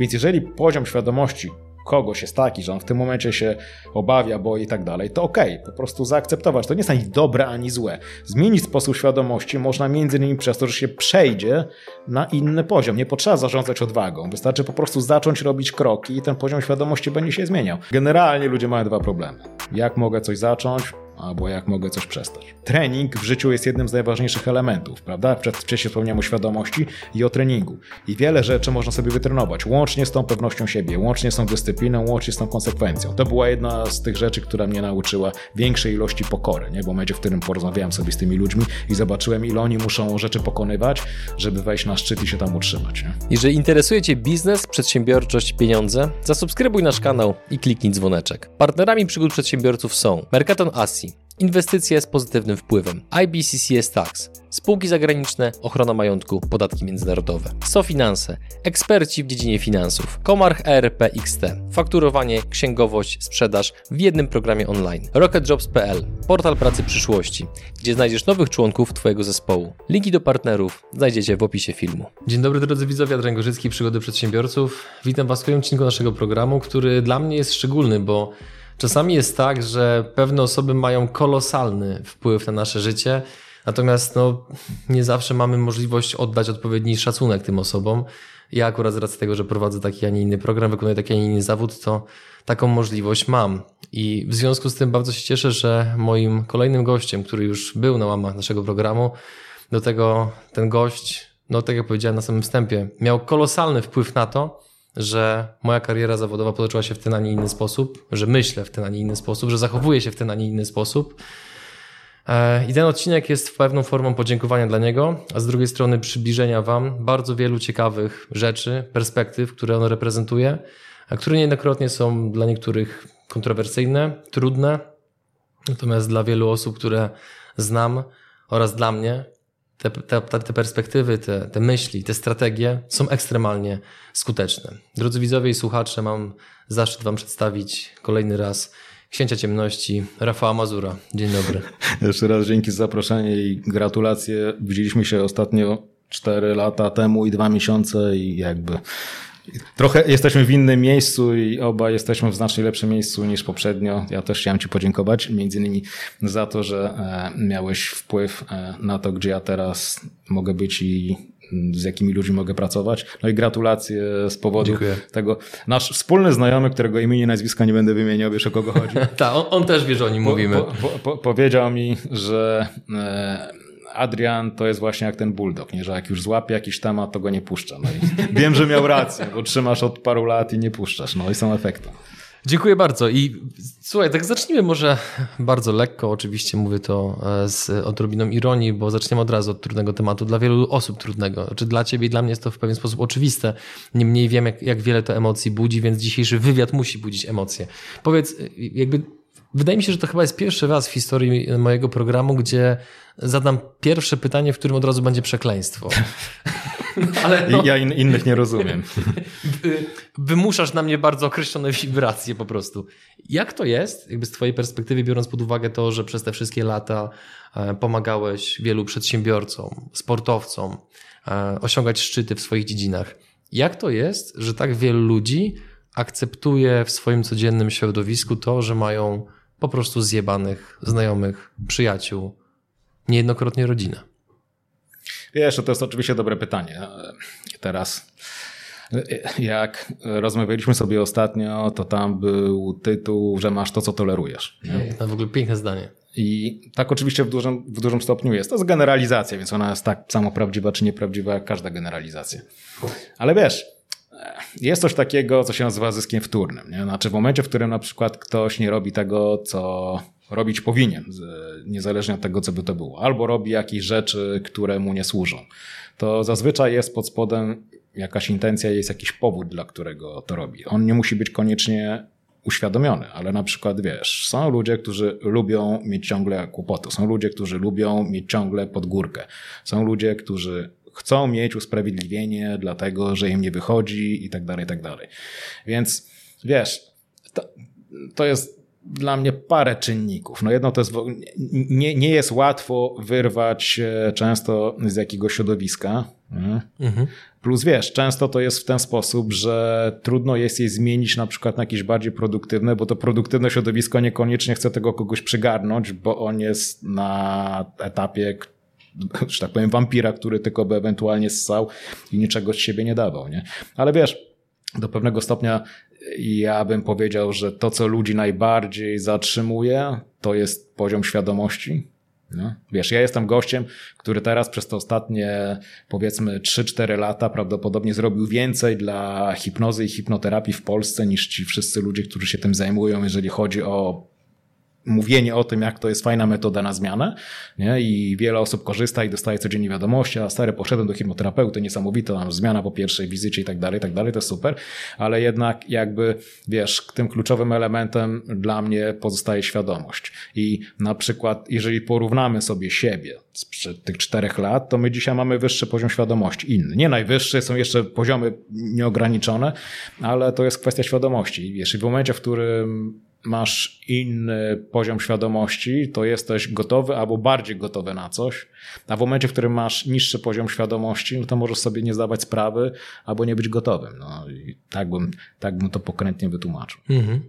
Więc jeżeli poziom świadomości kogoś jest taki, że on w tym momencie się obawia, boi i tak dalej, to okej, po prostu zaakceptować. To nie jest ani dobre, ani złe. Zmienić sposób świadomości można między innymi przez to, że się przejdzie na inny poziom. Nie potrzeba zarządzać odwagą. Wystarczy po prostu zacząć robić kroki i ten poziom świadomości będzie się zmieniał. Generalnie ludzie mają dwa problemy. Jak mogę coś zacząć? Albo jak mogę coś przestać. Trening w życiu jest jednym z najważniejszych elementów, prawda? Wcześniej wspomniałem o świadomości i o treningu. I wiele rzeczy można sobie wytrenować, łącznie z tą pewnością siebie, łącznie z tą dyscypliną, łącznie z tą konsekwencją. To była jedna z tych rzeczy, która mnie nauczyła większej ilości pokory, nie? Bo w momencie, w którym porozmawiałem sobie z tymi ludźmi i zobaczyłem, ile oni muszą rzeczy pokonywać, żeby wejść na szczyt i się tam utrzymać. Nie? Jeżeli interesuje Cię biznes, przedsiębiorczość, pieniądze, zasubskrybuj nasz kanał i kliknij dzwoneczek. Partnerami przygód przedsiębiorców są Mercator Azji Inwestycje z pozytywnym wpływem, IBCCS Tax, spółki zagraniczne, ochrona majątku, podatki międzynarodowe, Sofinanse, eksperci w dziedzinie finansów, Komarch ERP XT, fakturowanie, księgowość, sprzedaż w jednym programie online, Rocketjobs.pl, portal pracy przyszłości, gdzie znajdziesz nowych członków Twojego zespołu. Linki do partnerów znajdziecie w opisie filmu. Dzień dobry drodzy widzowie, Adam Gorzycki, Przygody Przedsiębiorców. Witam Was w kolejnym odcinku naszego programu, który dla mnie jest szczególny, bo czasami jest tak, że pewne osoby mają kolosalny wpływ na nasze życie, natomiast nie zawsze mamy możliwość oddać odpowiedni szacunek tym osobom. Ja akurat z racji tego, że prowadzę taki, a nie inny program, wykonuję taki, a nie inny zawód, to taką możliwość mam. I w związku z tym bardzo się cieszę, że moim kolejnym gościem, który już był na łamach naszego programu, do tego ten gość, tak jak powiedziałem na samym wstępie, miał kolosalny wpływ na to, że moja kariera zawodowa potoczyła się w ten, a nie inny sposób, że myślę w ten, a nie inny sposób, że zachowuję się w ten, a nie inny sposób. I ten odcinek jest pewną formą podziękowania dla niego, a z drugiej strony przybliżenia Wam bardzo wielu ciekawych rzeczy, perspektyw, które on reprezentuje, a które niejednokrotnie są dla niektórych kontrowersyjne, trudne, natomiast dla wielu osób, które znam oraz dla mnie, te perspektywy, te myśli, te strategie są ekstremalnie skuteczne. Drodzy widzowie i słuchacze, mam zaszczyt Wam przedstawić kolejny raz księcia ciemności Rafała Mazura. Dzień dobry. Jeszcze raz dzięki za zaproszenie i gratulacje. Widzieliśmy się ostatnio 4 lata temu i 2 miesiące i jakby trochę jesteśmy w innym miejscu i obaj jesteśmy w znacznie lepszym miejscu niż poprzednio. Ja też chciałem Ci podziękować między innymi za to, że miałeś wpływ na to, gdzie ja teraz mogę być i z jakimi ludźmi mogę pracować. No i gratulacje z powodu Dziękuję. Tego. Nasz wspólny znajomy, którego imienia i nazwiska nie będę wymieniał, wiesz o kogo chodzi. Tak, on też wie, że o nim mówimy. Powiedział mi, że Adrian to jest właśnie jak ten bulldog, nie? Że jak już złapie jakiś temat, to go nie puszcza. No i wiem, że miał rację, bo trzymasz od paru lat i nie puszczasz. No i są efekty. Dziękuję bardzo. I słuchaj, tak zacznijmy może bardzo lekko. Oczywiście mówię to z odrobiną ironii, bo zaczniemy od razu od trudnego tematu. Dla wielu osób trudnego. Czy dla ciebie i dla mnie jest to w pewien sposób oczywiste. Niemniej wiem, jak wiele to emocji budzi, więc dzisiejszy wywiad musi budzić emocje. Powiedz, wydaje mi się, że to chyba jest pierwszy raz w historii mojego programu, gdzie zadam pierwsze pytanie, w którym od razu będzie przekleństwo. Ale ja innych nie rozumiem. Wymuszasz na mnie bardzo określone wibracje po prostu. Jak to jest, z twojej perspektywy, biorąc pod uwagę to, że przez te wszystkie lata pomagałeś wielu przedsiębiorcom, sportowcom osiągać szczyty w swoich dziedzinach. Jak to jest, że tak wielu ludzi akceptuje w swoim codziennym środowisku to, że mają po prostu zjebanych znajomych, przyjaciół, niejednokrotnie rodzinę? Wiesz, to jest oczywiście dobre pytanie. Teraz, jak rozmawialiśmy sobie ostatnio, to tam był tytuł, że masz to, co tolerujesz. Nie? To w ogóle piękne zdanie. I tak oczywiście w dużym stopniu jest. To jest generalizacja, więc ona jest tak samo prawdziwa czy nieprawdziwa jak każda generalizacja. Ale wiesz, jest coś takiego, co się nazywa zyskiem wtórnym. Nie? Znaczy w momencie, w którym na przykład ktoś nie robi tego, co robić powinien, niezależnie od tego, co by to było, albo robi jakieś rzeczy, które mu nie służą, to zazwyczaj jest pod spodem jakaś intencja, jest jakiś powód, dla którego to robi. On nie musi być koniecznie uświadomiony, ale na przykład wiesz, są ludzie, którzy lubią mieć ciągle kłopoty, są ludzie, którzy lubią mieć ciągle pod górkę, są ludzie, którzy chcą mieć usprawiedliwienie dlatego, że im nie wychodzi i tak dalej, i tak dalej. Więc wiesz, to jest dla mnie parę czynników. No jedno to jest, nie jest łatwo wyrwać często z jakiegoś środowiska. Mhm. Plus wiesz, często to jest w ten sposób, że trudno jest jej zmienić na przykład na jakieś bardziej produktywne, bo to produktywne środowisko niekoniecznie chce tego kogoś przygarnąć, bo on jest na etapie, że tak powiem, wampira, który tylko by ewentualnie ssał i niczego z siebie nie dawał, nie? Ale wiesz, do pewnego stopnia ja bym powiedział, że to, co ludzi najbardziej zatrzymuje, to jest poziom świadomości. No. Wiesz, ja jestem gościem, który teraz przez te ostatnie powiedzmy 3-4 lata prawdopodobnie zrobił więcej dla hipnozy i hipnoterapii w Polsce niż ci wszyscy ludzie, którzy się tym zajmują, jeżeli chodzi o mówienie o tym, jak to jest fajna metoda na zmianę, nie? I wiele osób korzysta i dostaje codziennie wiadomości, a stary, poszedłem do hipnoterapeuty, niesamowita tam zmiana po pierwszej wizycie i tak dalej, to jest super, ale jednak jakby, wiesz, tym kluczowym elementem dla mnie pozostaje świadomość. I na przykład, jeżeli porównamy sobie siebie sprzed tych 4 lat, to my dzisiaj mamy wyższy poziom świadomości, inny. Nie najwyższy, są jeszcze poziomy nieograniczone, ale to jest kwestia świadomości. Wiesz, i w momencie, w którym masz inny poziom świadomości, to jesteś gotowy albo bardziej gotowy na coś, a w momencie, w którym masz niższy poziom świadomości, no to możesz sobie nie zdawać sprawy albo nie być gotowym. No i tak bym to pokrętnie wytłumaczył. Mhm.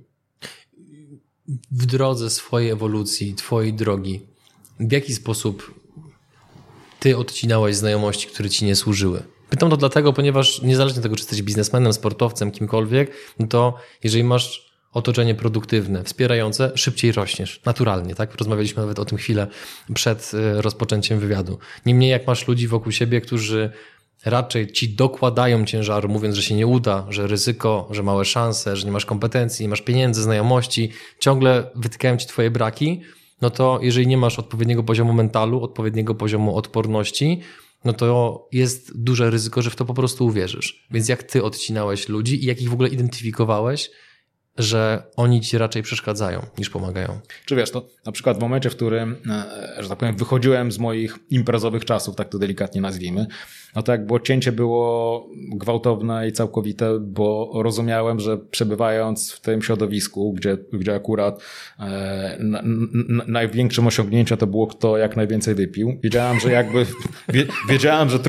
W drodze swojej ewolucji, twojej drogi, w jaki sposób ty odcinałeś znajomości, które ci nie służyły? Pytam to dlatego, ponieważ niezależnie od tego, czy jesteś biznesmenem, sportowcem, kimkolwiek, no to jeżeli masz otoczenie produktywne, wspierające, szybciej rośniesz. Naturalnie, tak? Rozmawialiśmy nawet o tym chwilę przed rozpoczęciem wywiadu. Niemniej jak masz ludzi wokół siebie, którzy raczej ci dokładają ciężaru, mówiąc, że się nie uda, że ryzyko, że małe szanse, że nie masz kompetencji, nie masz pieniędzy, znajomości, ciągle wytykają ci twoje braki, no to jeżeli nie masz odpowiedniego poziomu mentalu, odpowiedniego poziomu odporności, no to jest duże ryzyko, że w to po prostu uwierzysz. Więc jak ty odcinałeś ludzi i jak ich w ogóle identyfikowałeś, że oni ci raczej przeszkadzają niż pomagają. Czy wiesz, to na przykład w momencie, w którym, że tak powiem, wychodziłem z moich imprezowych czasów, tak to delikatnie nazwijmy, no tak, bo cięcie było gwałtowne i całkowite, bo rozumiałem, że przebywając w tym środowisku, gdzie akurat największym osiągnięciem to było, kto jak najwięcej wypił. Wiedziałem, że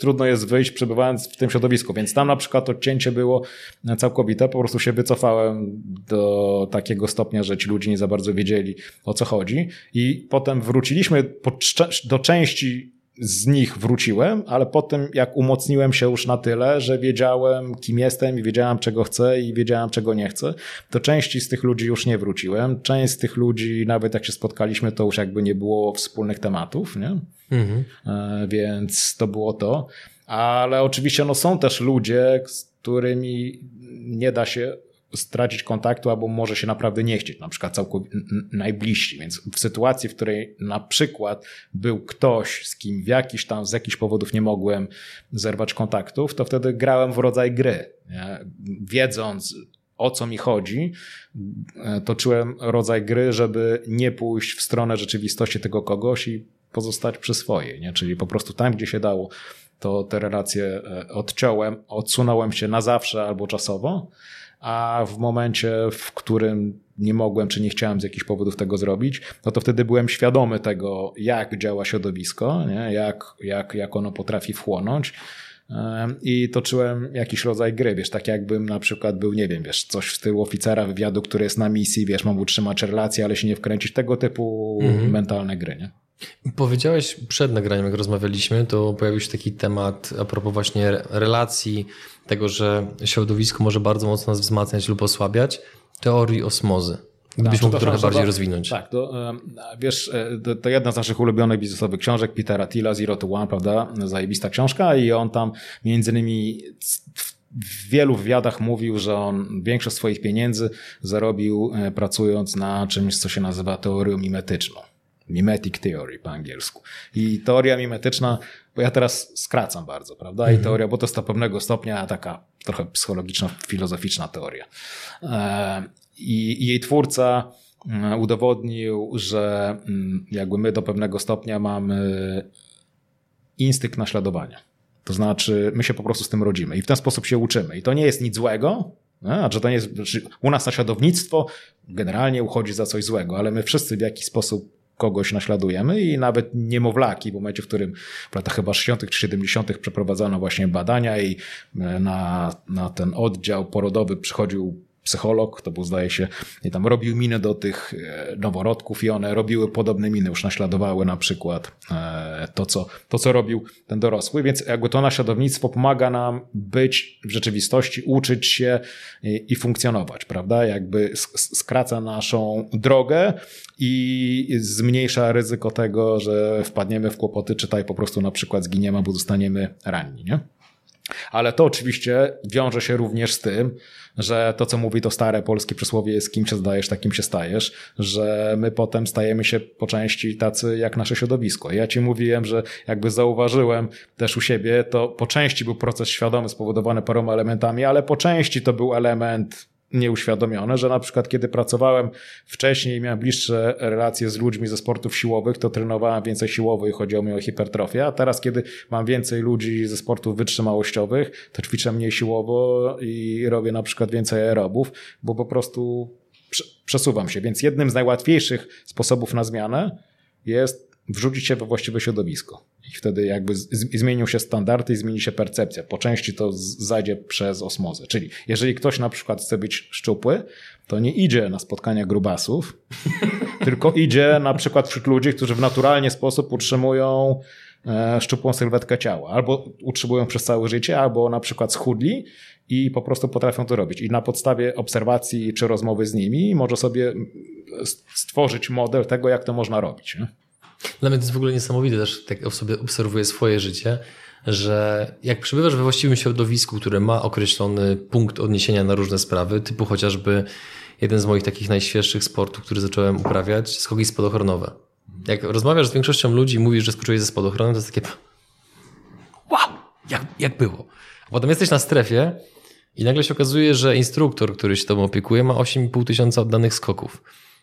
trudno jest wyjść, przebywając w tym środowisku, więc tam na przykład to cięcie było całkowite, po prostu się wycofałem do takiego stopnia, że ci ludzie nie za bardzo wiedzieli, o co chodzi, i potem wróciliśmy do części z nich wróciłem, ale po tym jak umocniłem się już na tyle, że wiedziałem, kim jestem i wiedziałem, czego chcę i wiedziałem, czego nie chcę, to części z tych ludzi już nie wróciłem. Część z tych ludzi, nawet jak się spotkaliśmy, to już jakby nie było wspólnych tematów, nie? Mhm. Więc to było to. Ale oczywiście no, są też ludzie, z którymi nie da się stracić kontaktu, albo może się naprawdę nie chcieć, na przykład całkowicie najbliżsi. Więc w sytuacji, w której na przykład był ktoś, z kim z jakichś powodów nie mogłem zerwać kontaktów, to wtedy grałem w rodzaj gry. Wiedząc, o co mi chodzi, toczyłem rodzaj gry, żeby nie pójść w stronę rzeczywistości tego kogoś i pozostać przy swojej, nie? Czyli po prostu tam, gdzie się dało, to te relacje odciąłem, odsunąłem się na zawsze albo czasowo, a w momencie, w którym nie mogłem czy nie chciałem z jakichś powodów tego zrobić, no to wtedy byłem świadomy tego, jak działa środowisko, nie? Jak ono potrafi wchłonąć, i toczyłem jakiś rodzaj gry, wiesz, tak jakbym na przykład był, nie wiem, wiesz, coś w stylu oficera wywiadu, który jest na misji, wiesz, mam utrzymać relacje, ale się nie wkręcić, tego typu mentalne gry, nie? Powiedziałeś przed nagraniem, jak rozmawialiśmy, to pojawił się taki temat a propos właśnie relacji, tego, że środowisko może bardzo mocno nas wzmacniać lub osłabiać, teorii osmozy. Gdybyś mógł trochę bardziej rozwinąć. Tak, wiesz, to jedna z naszych ulubionych biznesowych książek, Petera Thiela, Zero to One, prawda, zajebista książka, i on tam między innymi w wielu wywiadach mówił, że on większość swoich pieniędzy zarobił pracując na czymś, co się nazywa teorią mimetyczną. Mimetic theory po angielsku. I teoria mimetyczna, bo ja teraz skracam bardzo, prawda? I teoria, bo to jest do pewnego stopnia taka trochę psychologiczno-filozoficzna teoria. I jej twórca udowodnił, że jakby my do pewnego stopnia mamy instynkt naśladowania. To znaczy my się po prostu z tym rodzimy i w ten sposób się uczymy. I to nie jest nic złego, Że to nie jest, u nas naśladownictwo generalnie uchodzi za coś złego, ale my wszyscy w jakiś sposób kogoś naśladujemy i nawet niemowlaki, w momencie, w którym w latach chyba 60. czy 70. przeprowadzano właśnie badania i na ten oddział porodowy przychodził psycholog, to był, zdaje się, i tam robił miny do tych noworodków i one robiły podobne miny, już naśladowały na przykład to, co robił ten dorosły, więc jakby to naśladownictwo pomaga nam być w rzeczywistości, uczyć się i funkcjonować, prawda? Jakby skraca naszą drogę i zmniejsza ryzyko tego, że wpadniemy w kłopoty, czytaj po prostu na przykład zginiemy, bo zostaniemy ranni, nie? Ale to oczywiście wiąże się również z tym, że to, co mówi to stare polskie przysłowie jest kim się zdajesz, takim się stajesz, że my potem stajemy się po części tacy jak nasze środowisko. Ja ci mówiłem, że jakby zauważyłem też u siebie, to po części był proces świadomy spowodowany paroma elementami, ale po części to był element nieuświadomione, że na przykład kiedy pracowałem wcześniej i miałem bliższe relacje z ludźmi ze sportów siłowych, to trenowałem więcej siłowo i chodziło mi o hipertrofię, a teraz kiedy mam więcej ludzi ze sportów wytrzymałościowych, to ćwiczę mniej siłowo i robię na przykład więcej aerobów, bo po prostu przesuwam się. Więc jednym z najłatwiejszych sposobów na zmianę jest wrzucić się we właściwe środowisko. I wtedy jakby zmienią się standardy i zmieni się percepcja. Po części to zajdzie przez osmozę. Czyli jeżeli ktoś na przykład chce być szczupły, to nie idzie na spotkania grubasów, tylko idzie na przykład wśród ludzi, którzy w naturalny sposób utrzymują szczupłą sylwetkę ciała. Albo utrzymują przez całe życie, albo na przykład schudli i po prostu potrafią to robić. I na podstawie obserwacji czy rozmowy z nimi może sobie stworzyć model tego, jak to można robić. Nie? Dla mnie to jest w ogóle niesamowite, też tak sobie obserwuję swoje życie, że jak przebywasz we właściwym środowisku, które ma określony punkt odniesienia na różne sprawy, typu chociażby jeden z moich takich najświeższych sportów, który zacząłem uprawiać, skoki spadochronowe. Jak rozmawiasz z większością ludzi i mówisz, że skoczyłeś ze spadochronem, to jest takie wow, jak było. A potem jesteś na strefie i nagle się okazuje, że instruktor, który się tobą opiekuje, ma 8,5 tysiąca oddanych skoków.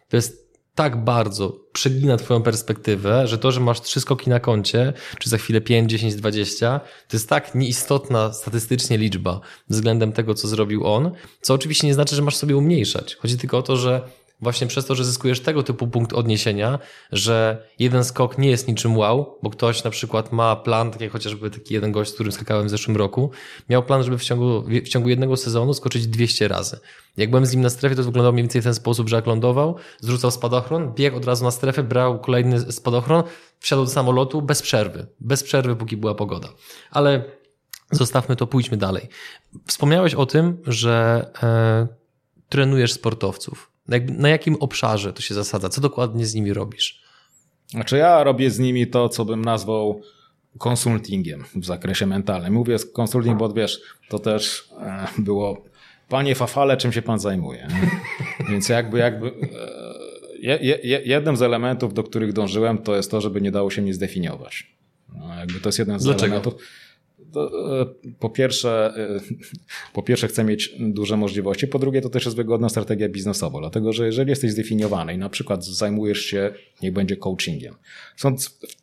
To jest tak bardzo przegina twoją perspektywę, że to, że masz 3 skoki na koncie, czy za chwilę 5, 10, 20, to jest tak nieistotna statystycznie liczba względem tego, co zrobił on, co oczywiście nie znaczy, że masz sobie umniejszać. Chodzi tylko o to, że właśnie przez to, że zyskujesz tego typu punkt odniesienia, że jeden skok nie jest niczym wow, bo ktoś na przykład ma plan, tak jak chociażby taki jeden gość, z którym skakałem w zeszłym roku, miał plan, żeby w ciągu jednego sezonu skoczyć 200 razy. Jak byłem z nim na strefie, to wyglądało mniej więcej w ten sposób, że jak lądował, zrzucał spadochron, biegł od razu na strefę, brał kolejny spadochron, wsiadł do samolotu bez przerwy, póki była pogoda. Ale zostawmy to, pójdźmy dalej. Wspomniałeś o tym, że trenujesz sportowców. Na jakim obszarze to się zasadza? Co dokładnie z nimi robisz? Znaczy ja robię z nimi to, co bym nazwał konsultingiem w zakresie mentalnym. Mówię konsulting, bo wiesz, to też było panie Fafale, czym się pan zajmuje? Więc jednym z elementów, do których dążyłem, to jest to, żeby nie dało się mnie zdefiniować. To jest jeden z elementów. Po pierwsze chcę mieć duże możliwości, po drugie to też jest wygodna strategia biznesowa, dlatego że jeżeli jesteś zdefiniowany i na przykład zajmujesz się, niech będzie coachingiem.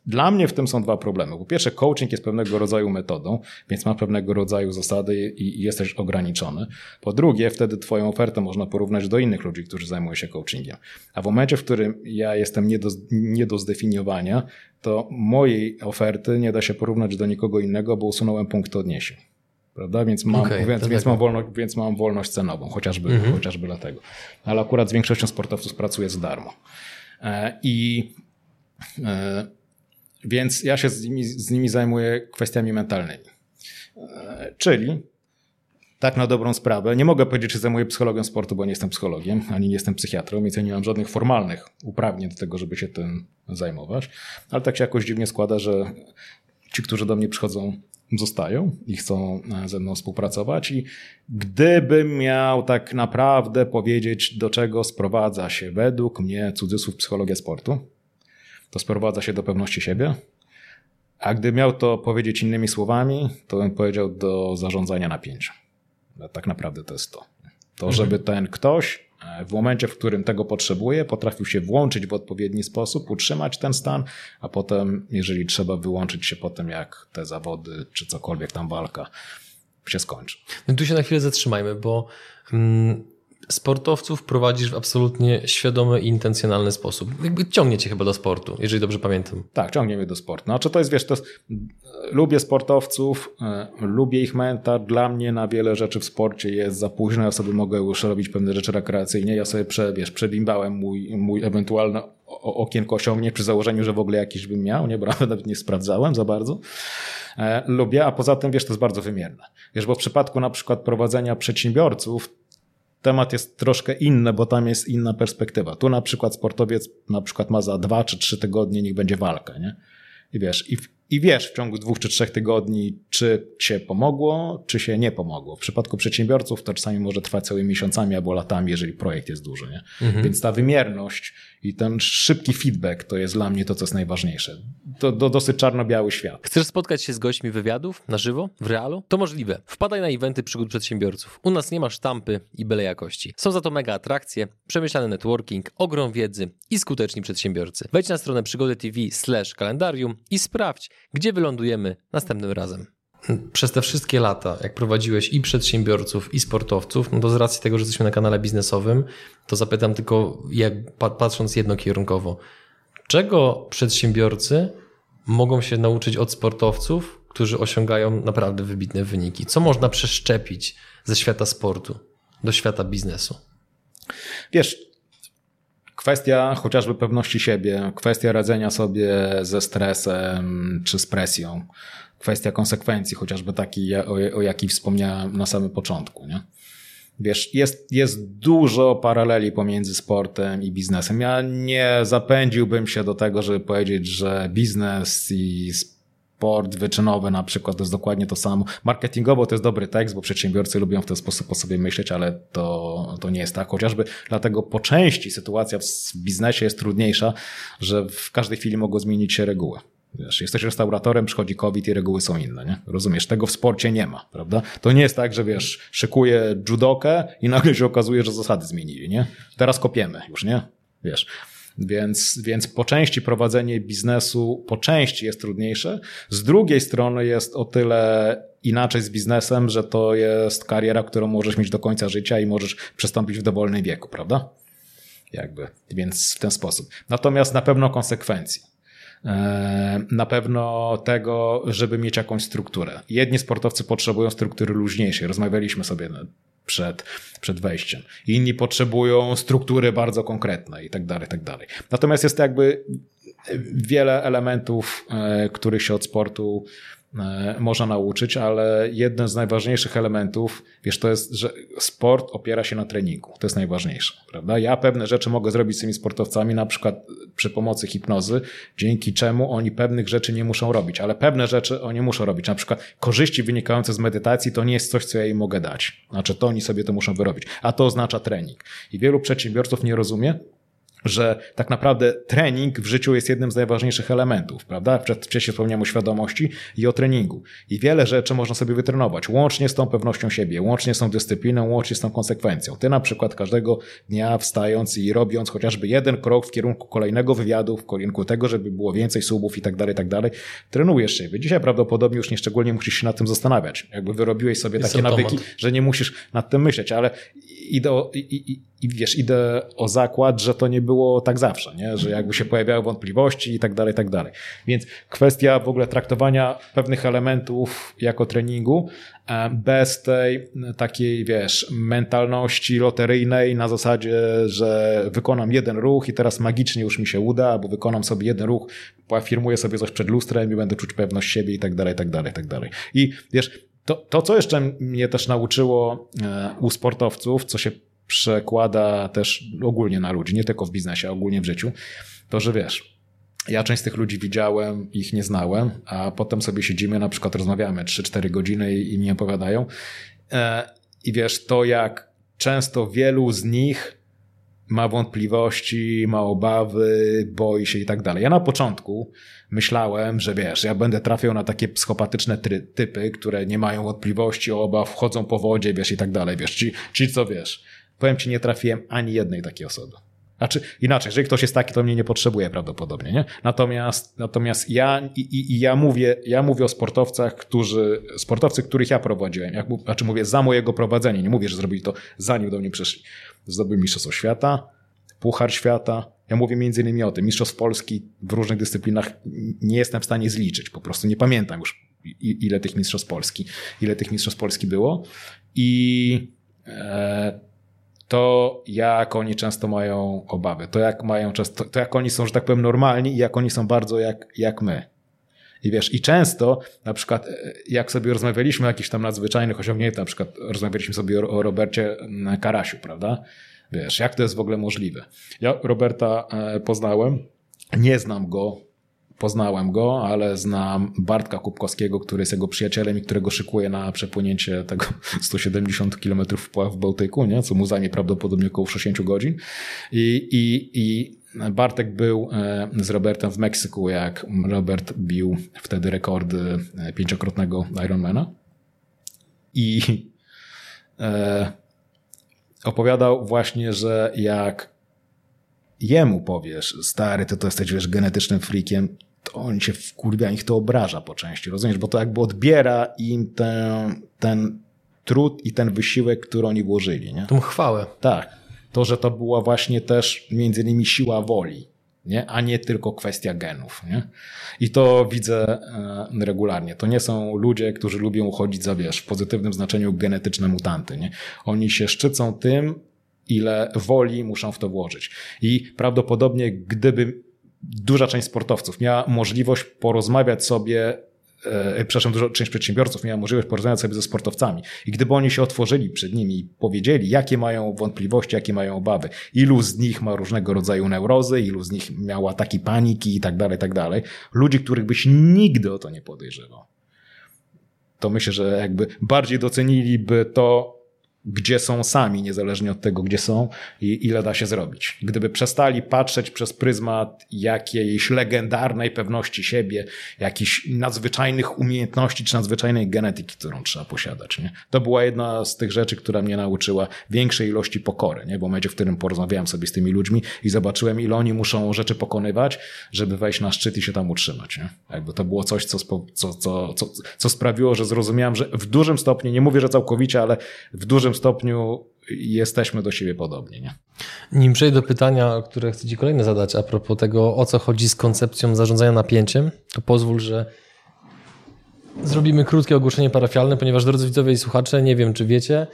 Dla mnie w tym są dwa problemy. Po pierwsze coaching jest pewnego rodzaju metodą, więc ma pewnego rodzaju zasady i jesteś ograniczony. Po drugie wtedy twoją ofertę można porównać do innych ludzi, którzy zajmują się coachingiem. A w momencie, w którym ja jestem nie do zdefiniowania, to mojej oferty nie da się porównać do nikogo innego, bo usunąłem punkt odniesień. Prawda? Więc mam wolność cenową, chociażby dlatego. Ale akurat z większością sportowców pracuję za darmo. Więc ja się z nimi zajmuję kwestiami mentalnymi. Czyli tak na dobrą sprawę, nie mogę powiedzieć, że zajmuję psychologiem sportu, bo nie jestem psychologiem, ani nie jestem psychiatrą, więc ja nie mam żadnych formalnych uprawnień do tego, żeby się tym zajmować. Ale tak się jakoś dziwnie składa, że ci, którzy do mnie przychodzą, zostają i chcą ze mną współpracować. I gdybym miał tak naprawdę powiedzieć, do czego sprowadza się według mnie, cudzysłów, psychologia sportu, to sprowadza się do pewności siebie. A gdy miał to powiedzieć innymi słowami, to bym powiedział do zarządzania napięciem. Tak naprawdę to jest to. To, żeby ten ktoś w momencie, w którym tego potrzebuje, potrafił się włączyć w odpowiedni sposób, utrzymać ten stan, a potem, jeżeli trzeba, wyłączyć się po tym, jak te zawody, czy cokolwiek tam walka się skończy. No tu się na chwilę zatrzymajmy, bo sportowców prowadzisz w absolutnie świadomy i intencjonalny sposób. Jakby ciągnie cię chyba do sportu, jeżeli dobrze pamiętam. Tak, ciągnie mnie do sportu. Znaczy to jest, wiesz, to jest, lubię sportowców, lubię ich mental. Dla mnie na wiele rzeczy w sporcie jest za późno. Ja sobie mogę już robić pewne rzeczy rekreacyjnie. Ja sobie przebimbałem mój ewentualne okienko osiągnięć przy założeniu, że w ogóle jakiś bym miał. Nie, bo nawet nie sprawdzałem za bardzo. Lubię, a poza tym, wiesz, to jest bardzo wymierne. Wiesz, bo w przypadku na przykład prowadzenia przedsiębiorców temat jest troszkę inny, bo tam jest inna perspektywa. Tu na przykład sportowiec na przykład ma za 2 czy 3 tygodnie, niech będzie walka, nie? I wiesz, w ciągu 2 czy 3 tygodni, czy się pomogło, czy się nie pomogło. W przypadku przedsiębiorców to czasami może trwać całymi miesiącami albo latami, jeżeli projekt jest duży, nie? Mhm. Więc ta wymierność i ten szybki feedback to jest dla mnie to, co jest najważniejsze. To dosyć czarno-biały świat. Chcesz spotkać się z gośćmi wywiadów na żywo, w realu? To możliwe. Wpadaj na eventy przygód przedsiębiorców. U nas nie ma sztampy i byle jakości. Są za to mega atrakcje, przemyślany networking, ogrom wiedzy i skuteczni przedsiębiorcy. Wejdź na stronę przygodetv.tv/kalendarium i sprawdź, gdzie wylądujemy następnym razem. Przez te wszystkie lata, jak prowadziłeś i przedsiębiorców, i sportowców, no to z racji tego, że jesteśmy na kanale biznesowym, to zapytam tylko, patrząc jednokierunkowo, czego przedsiębiorcy mogą się nauczyć od sportowców, którzy osiągają naprawdę wybitne wyniki? Co można przeszczepić ze świata sportu do świata biznesu? Wiesz, kwestia chociażby pewności siebie, kwestia radzenia sobie ze stresem czy z presją, kwestia konsekwencji, chociażby takiej, o jakiej wspomniałem na samym początku, nie? Wiesz, jest dużo paraleli pomiędzy sportem i biznesem. Ja nie zapędziłbym się do tego, żeby powiedzieć, że biznes i sport wyczynowy na przykład to jest dokładnie to samo. Marketingowo to jest dobry tekst, bo przedsiębiorcy lubią w ten sposób o sobie myśleć, ale to nie jest tak. Chociażby dlatego po części sytuacja w biznesie jest trudniejsza, że w każdej chwili mogą zmienić się reguły. Wiesz, jesteś restauratorem, przychodzi COVID i reguły są inne, nie? Rozumiesz, tego w sporcie nie ma, prawda? To nie jest tak, że wiesz, szykuję judokę i nagle się okazuje, że zasady zmienili, nie? Teraz kopiemy już, nie? Wiesz. Więc po części prowadzenie biznesu po części jest trudniejsze. Z drugiej strony jest o tyle inaczej z biznesem, że to jest kariera, którą możesz mieć do końca życia i możesz przystąpić w dowolnym wieku, prawda? Jakby, więc w ten sposób. Natomiast na pewno konsekwencje. Na pewno tego, żeby mieć jakąś strukturę. Jedni sportowcy potrzebują struktury luźniejszej. Rozmawialiśmy sobie przed wejściem. Inni potrzebują struktury bardzo konkretnej i tak dalej, tak dalej. Natomiast jest jakby wiele elementów, których się od sportu można nauczyć, ale jeden z najważniejszych elementów, wiesz, to jest, że sport opiera się na treningu. To jest najważniejsze, prawda? Ja pewne rzeczy mogę zrobić z tymi sportowcami, na przykład przy pomocy hipnozy, dzięki czemu oni pewnych rzeczy nie muszą robić, ale pewne rzeczy oni muszą robić. Na przykład korzyści wynikające z medytacji to nie jest coś, co ja im mogę dać. Znaczy to oni sobie to muszą wyrobić, a to oznacza trening. I wielu przedsiębiorców nie rozumie, że tak naprawdę trening w życiu jest jednym z najważniejszych elementów, prawda? Wcześniej wspomniałem o świadomości i o treningu. I wiele rzeczy można sobie wytrenować, łącznie z tą pewnością siebie, łącznie z tą dyscypliną, łącznie z tą konsekwencją. Ty na przykład każdego dnia wstając i robiąc chociażby jeden krok w kierunku kolejnego wywiadu, w kierunku tego, żeby było więcej subów i tak dalej, trenujesz siebie. Dzisiaj prawdopodobnie już nieszczególnie musisz się nad tym zastanawiać. Jakby wyrobiłeś sobie takie nawyki, że nie musisz nad tym myśleć, ale idę o zakład, że to nie było tak zawsze, nie? Że jakby się pojawiały wątpliwości i tak dalej, tak dalej. Więc kwestia w ogóle traktowania pewnych elementów jako treningu bez tej takiej, wiesz, mentalności loteryjnej na zasadzie, że wykonam jeden ruch i teraz magicznie już mi się uda, albo wykonam sobie jeden ruch, poafirmuję sobie coś przed lustrem i będę czuć pewność siebie i tak dalej, tak dalej, tak dalej. I wiesz, to co jeszcze mnie też nauczyło u sportowców, co się przekłada też ogólnie na ludzi, nie tylko w biznesie, ogólnie w życiu, to że wiesz, ja część z tych ludzi widziałem, ich nie znałem, a potem sobie siedzimy, na przykład rozmawiamy 3-4 godziny i mi opowiadają i wiesz, to jak często wielu z nich ma wątpliwości, ma obawy, boi się i tak dalej. Ja na początku myślałem, że wiesz, ja będę trafiał na takie psychopatyczne typy, które nie mają wątpliwości, obaw, wchodzą po wodzie, wiesz, i tak dalej. Wiesz, ci co wiesz, powiem ci, nie trafiłem ani jednej takiej osoby. Znaczy, inaczej, jeżeli ktoś jest taki, to mnie nie potrzebuje prawdopodobnie, nie? Natomiast ja mówię o sportowcach, których ja prowadziłem. Znaczy mówię za mojego prowadzenia. Nie mówię, że zrobili to zanim do mnie przyszli. Zdobyli Mistrzostwo Świata, Puchar Świata. Ja mówię między innymi o tym. Mistrzostw Polski w różnych dyscyplinach nie jestem w stanie zliczyć. Po prostu nie pamiętam już, ile tych mistrzostw Polski było. I to, jak oni często mają obawy, to jak oni są, że tak powiem, normalni i jak oni są bardzo jak my. I wiesz, i często, na przykład, jak sobie rozmawialiśmy o jakichś tam nadzwyczajnych osiągnięciach, na przykład rozmawialiśmy sobie o Robercie Karasiu, prawda? Wiesz, jak to jest w ogóle możliwe? Ja Roberta poznałem, nie znam go, poznałem go, ale znam Bartka Kubkowskiego, który jest jego przyjacielem i którego szykuje na przepłynięcie tego 170 km w Bałtyku, nie? Co mu zajmie prawdopodobnie około 60 godzin. I Bartek był z Robertem w Meksyku, jak Robert bił wtedy rekordy 5-krotnego Ironmana. I opowiadał właśnie, że jak jemu powiesz, stary, ty to jesteś, wiesz, genetycznym freakiem, to on się wkurwia, ich to obraża po części, rozumiesz? Bo to jakby odbiera im ten trud i ten wysiłek, który oni włożyli, nie? Tą chwałę. Tak. To, że to była właśnie też między innymi siła woli, nie? A nie tylko kwestia genów, nie? I to widzę regularnie. To nie są ludzie, którzy lubią uchodzić za, wiesz, w pozytywnym znaczeniu genetyczne mutanty, nie? Oni się szczycą tym, ile woli muszą w to włożyć. I prawdopodobnie, gdyby duża część sportowców miała możliwość porozmawiać sobie, duża część przedsiębiorców miała możliwość porozmawiać sobie ze sportowcami. I gdyby oni się otworzyli przed nimi i powiedzieli, jakie mają wątpliwości, jakie mają obawy, ilu z nich ma różnego rodzaju neurozy, ilu z nich miała ataki paniki i tak dalej, tak dalej. Ludzi, których byś nigdy o to nie podejrzewał. To myślę, że jakby bardziej doceniliby to, gdzie są sami, niezależnie od tego, gdzie są i ile da się zrobić. Gdyby przestali patrzeć przez pryzmat jakiejś legendarnej pewności siebie, jakichś nadzwyczajnych umiejętności czy nadzwyczajnej genetyki, którą trzeba posiadać, nie? To była jedna z tych rzeczy, która mnie nauczyła większej ilości pokory, nie? Bo w momencie, w którym porozmawiałem sobie z tymi ludźmi i zobaczyłem, ile oni muszą rzeczy pokonywać, żeby wejść na szczyt i się tam utrzymać, nie? Jakby to było coś, co sprawiło, że zrozumiałem, że w dużym stopniu, nie mówię, że całkowicie, ale w dużym stopniu jesteśmy do siebie podobni, nie? Nim przejdę do pytania, które chcę Ci kolejne zadać a propos tego, o co chodzi z koncepcją zarządzania napięciem, to pozwól, że zrobimy krótkie ogłoszenie parafialne, ponieważ drodzy widzowie i słuchacze, nie wiem, czy wiecie,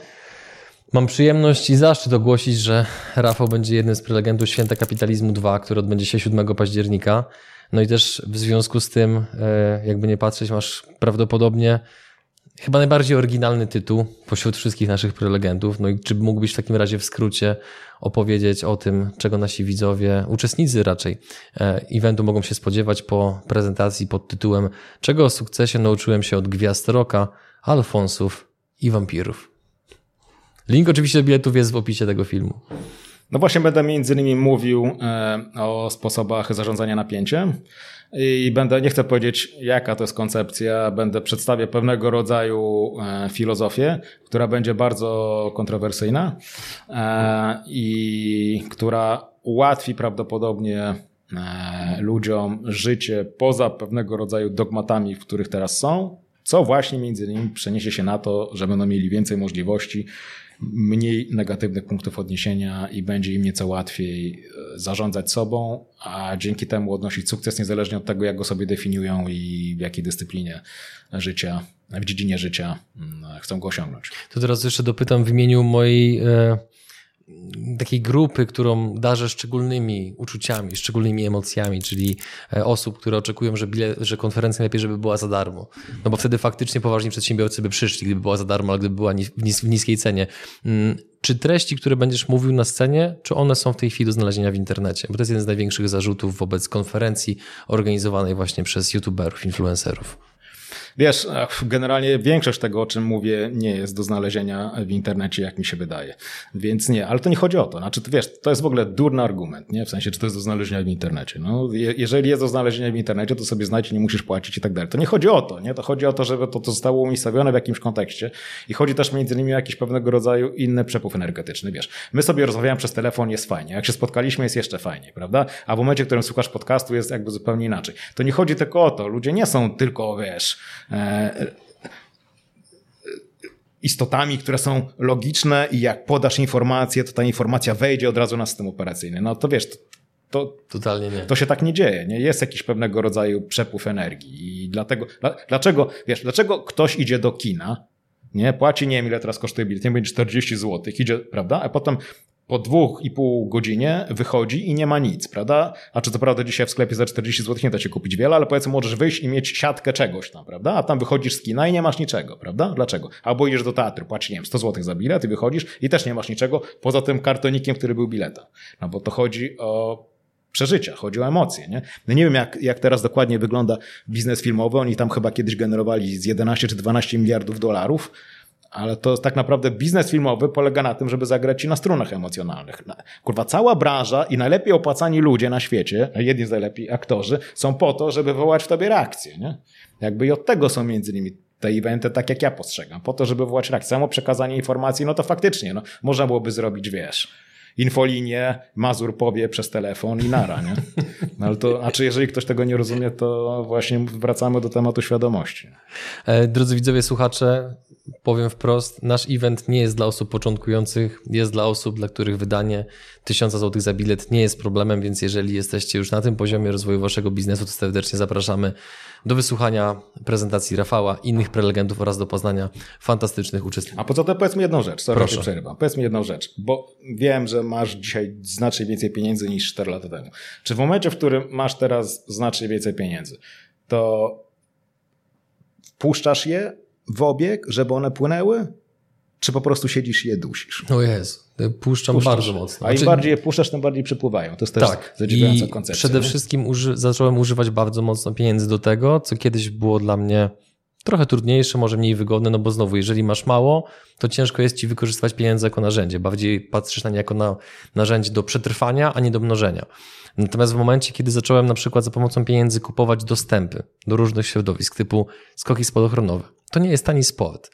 mam przyjemność i zaszczyt ogłosić, że Rafał będzie jednym z prelegentów Święta Kapitalizmu 2, który odbędzie się 7 października. No i też w związku z tym, jakby nie patrzeć, masz prawdopodobnie chyba najbardziej oryginalny tytuł pośród wszystkich naszych prelegentów. No i czy mógłbyś w takim razie w skrócie opowiedzieć o tym, czego nasi widzowie, uczestnicy raczej eventu mogą się spodziewać po prezentacji pod tytułem "Czego o sukcesie nauczyłem się od gwiazd rocka, alfonsów i wampirów". Link oczywiście do biletów jest w opisie tego filmu. No właśnie będę między innymi mówił o sposobach zarządzania napięciem i nie chcę powiedzieć, jaka to jest koncepcja, przedstawię pewnego rodzaju filozofię, która będzie bardzo kontrowersyjna i która ułatwi prawdopodobnie ludziom życie poza pewnego rodzaju dogmatami, w których teraz są, co właśnie między innymi przeniesie się na to, że będą mieli więcej możliwości, mniej negatywnych punktów odniesienia i będzie im nieco łatwiej zarządzać sobą, a dzięki temu odnosić sukces niezależnie od tego, jak go sobie definiują i w jakiej dyscyplinie życia, w dziedzinie życia chcą go osiągnąć. To teraz jeszcze dopytam w imieniu mojej takiej grupy, którą darzę szczególnymi uczuciami, szczególnymi emocjami, czyli osób, które oczekują, że konferencja lepiej, żeby była za darmo. No bo wtedy faktycznie poważni przedsiębiorcy by przyszli, gdyby była za darmo, ale gdyby była w niskiej cenie. Czy treści, które będziesz mówił na scenie, czy one są w tej chwili do znalezienia w internecie? Bo to jest jeden z największych zarzutów wobec konferencji organizowanej właśnie przez youtuberów, influencerów. Wiesz, generalnie większość tego, o czym mówię, nie jest do znalezienia w internecie, jak mi się wydaje. Więc nie, ale to nie chodzi o to. Znaczy, wiesz, to jest w ogóle durny argument, nie? W sensie, czy to jest do znalezienia w internecie. No, jeżeli jest do znalezienia w internecie, to sobie znajdź, nie musisz płacić i tak dalej. To nie chodzi o to, nie? To chodzi o to, żeby to zostało umiejscowione w jakimś kontekście i chodzi też między innymi o jakiś pewnego rodzaju inny przepływ energetyczny, wiesz. My sobie rozmawiamy przez telefon, jest fajnie. Jak się spotkaliśmy, jest jeszcze fajniej, prawda? A w momencie, w którym słuchasz podcastu, jest jakby zupełnie inaczej. To nie chodzi tylko o to. Ludzie nie są tylko, wiesz, istotami, które są logiczne i jak podasz informację, to ta informacja wejdzie od razu na system operacyjny. No to wiesz, to totalnie nie. To się tak nie dzieje, nie? Jest jakiś pewnego rodzaju przepływ energii i dlatego, dlaczego, wiesz, dlaczego ktoś idzie do kina, nie? Płaci, nie wiem ile teraz kosztuje bilet, nie będzie 40 zł, idzie, prawda? A potem po 2,5 godzinie wychodzi i nie ma nic, prawda? A czy to prawda dzisiaj w sklepie za 40 zł nie da się kupić wiele, ale powiedzmy możesz wyjść i mieć siatkę czegoś tam, prawda? A tam wychodzisz z kina i nie masz niczego, prawda? Dlaczego? Albo idziesz do teatru, płacisz, nie wiem, 100 zł za bilet i wychodzisz i też nie masz niczego poza tym kartonikiem, który był biletem. No bo to chodzi o przeżycia, chodzi o emocje, nie? No nie wiem jak teraz dokładnie wygląda biznes filmowy, oni tam chyba kiedyś generowali z 11 czy 12 miliardów dolarów, ale to tak naprawdę biznes filmowy polega na tym, żeby zagrać ci na strunach emocjonalnych. Kurwa, cała branża i najlepiej opłacani ludzie na świecie, jedni z najlepiej aktorzy, są po to, żeby wywołać w tobie reakcję, nie? Jakby i od tego są między innymi te eventy, tak jak ja postrzegam, po to, żeby wywołać reakcję. Samo przekazanie informacji, no to faktycznie, no, można byłoby zrobić, wiesz, infolinię, Mazur powie przez telefon i nara, nie? No ale to, znaczy jeżeli ktoś tego nie rozumie, to właśnie wracamy do tematu świadomości. Drodzy widzowie, słuchacze, powiem wprost, nasz event nie jest dla osób początkujących, jest dla osób, dla których wydanie 1000 zł za bilet nie jest problemem, więc jeżeli jesteście już na tym poziomie rozwoju waszego biznesu, to serdecznie zapraszamy do wysłuchania prezentacji Rafała, innych prelegentów oraz do poznania fantastycznych uczestników. A poza tym powiedz mi jedną rzecz, proszę, przerywam. Powiedz mi jedną rzecz, bo wiem, że masz dzisiaj znacznie więcej pieniędzy niż 4 lata temu. Czy w momencie, w którym masz teraz znacznie więcej pieniędzy, to wpuszczasz je w obieg, żeby one płynęły? Czy po prostu siedzisz i je dusisz? No jest. Puszczam bardzo mocno. A im bardziej je puszczasz, tym bardziej przypływają. To jest też zadziwiająca koncepcja. Przede wszystkim zacząłem używać bardzo mocno pieniędzy do tego, co kiedyś było dla mnie trochę trudniejsze, może mniej wygodne, no bo znowu, jeżeli masz mało, to ciężko jest ci wykorzystywać pieniądze jako narzędzie. Bardziej patrzysz na nie jako na narzędzie do przetrwania, a nie do mnożenia. Natomiast w momencie, kiedy zacząłem na przykład za pomocą pieniędzy kupować dostępy do różnych środowisk, typu skoki spadochronowe, to nie jest tani sport.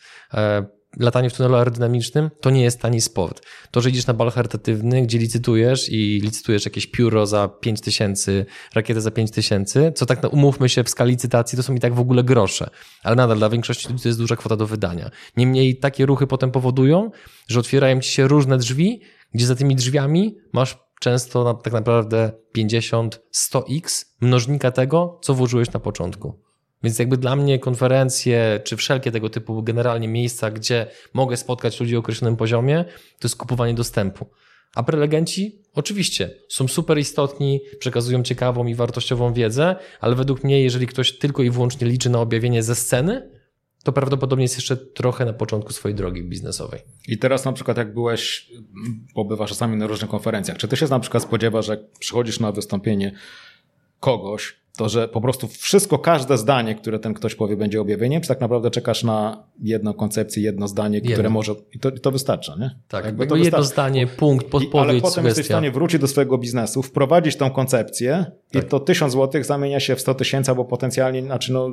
Latanie w tunelu aerodynamicznym to nie jest tani sport. To, że idziesz na bal charytatywny, gdzie licytujesz i licytujesz jakieś pióro za 5 tysięcy, rakietę za 5 tysięcy, co tak umówmy się w skali licytacji, to są i tak w ogóle grosze, ale nadal dla większości ludzi to jest duża kwota do wydania. Niemniej takie ruchy potem powodują, że otwierają ci się różne drzwi, gdzie za tymi drzwiami masz często tak naprawdę 50, 100x mnożnika tego, co włożyłeś na początku. Więc jakby dla mnie konferencje, czy wszelkie tego typu generalnie miejsca, gdzie mogę spotkać ludzi o określonym poziomie, to jest kupowanie dostępu. A prelegenci oczywiście są super istotni, przekazują ciekawą i wartościową wiedzę, ale według mnie, jeżeli ktoś tylko i wyłącznie liczy na objawienie ze sceny, to prawdopodobnie jest jeszcze trochę na początku swojej drogi biznesowej. I teraz na przykład jak pobywasz czasami na różnych konferencjach, czy ty się na przykład spodziewasz, że jak przychodzisz na wystąpienie kogoś, to, że po prostu wszystko, każde zdanie, które ten ktoś powie, będzie objawieniem, czy tak naprawdę czekasz na jedną koncepcję, jedno zdanie, które może... I to wystarcza, nie? Tak, jakby jedno wystarcza. Zdanie, punkt, podpowiedź, ale potem sugestia. Jesteś w stanie wrócić do swojego biznesu, wprowadzić tą koncepcję i to 1000 zł zamienia się w 100 tysięcy, albo potencjalnie, znaczy no,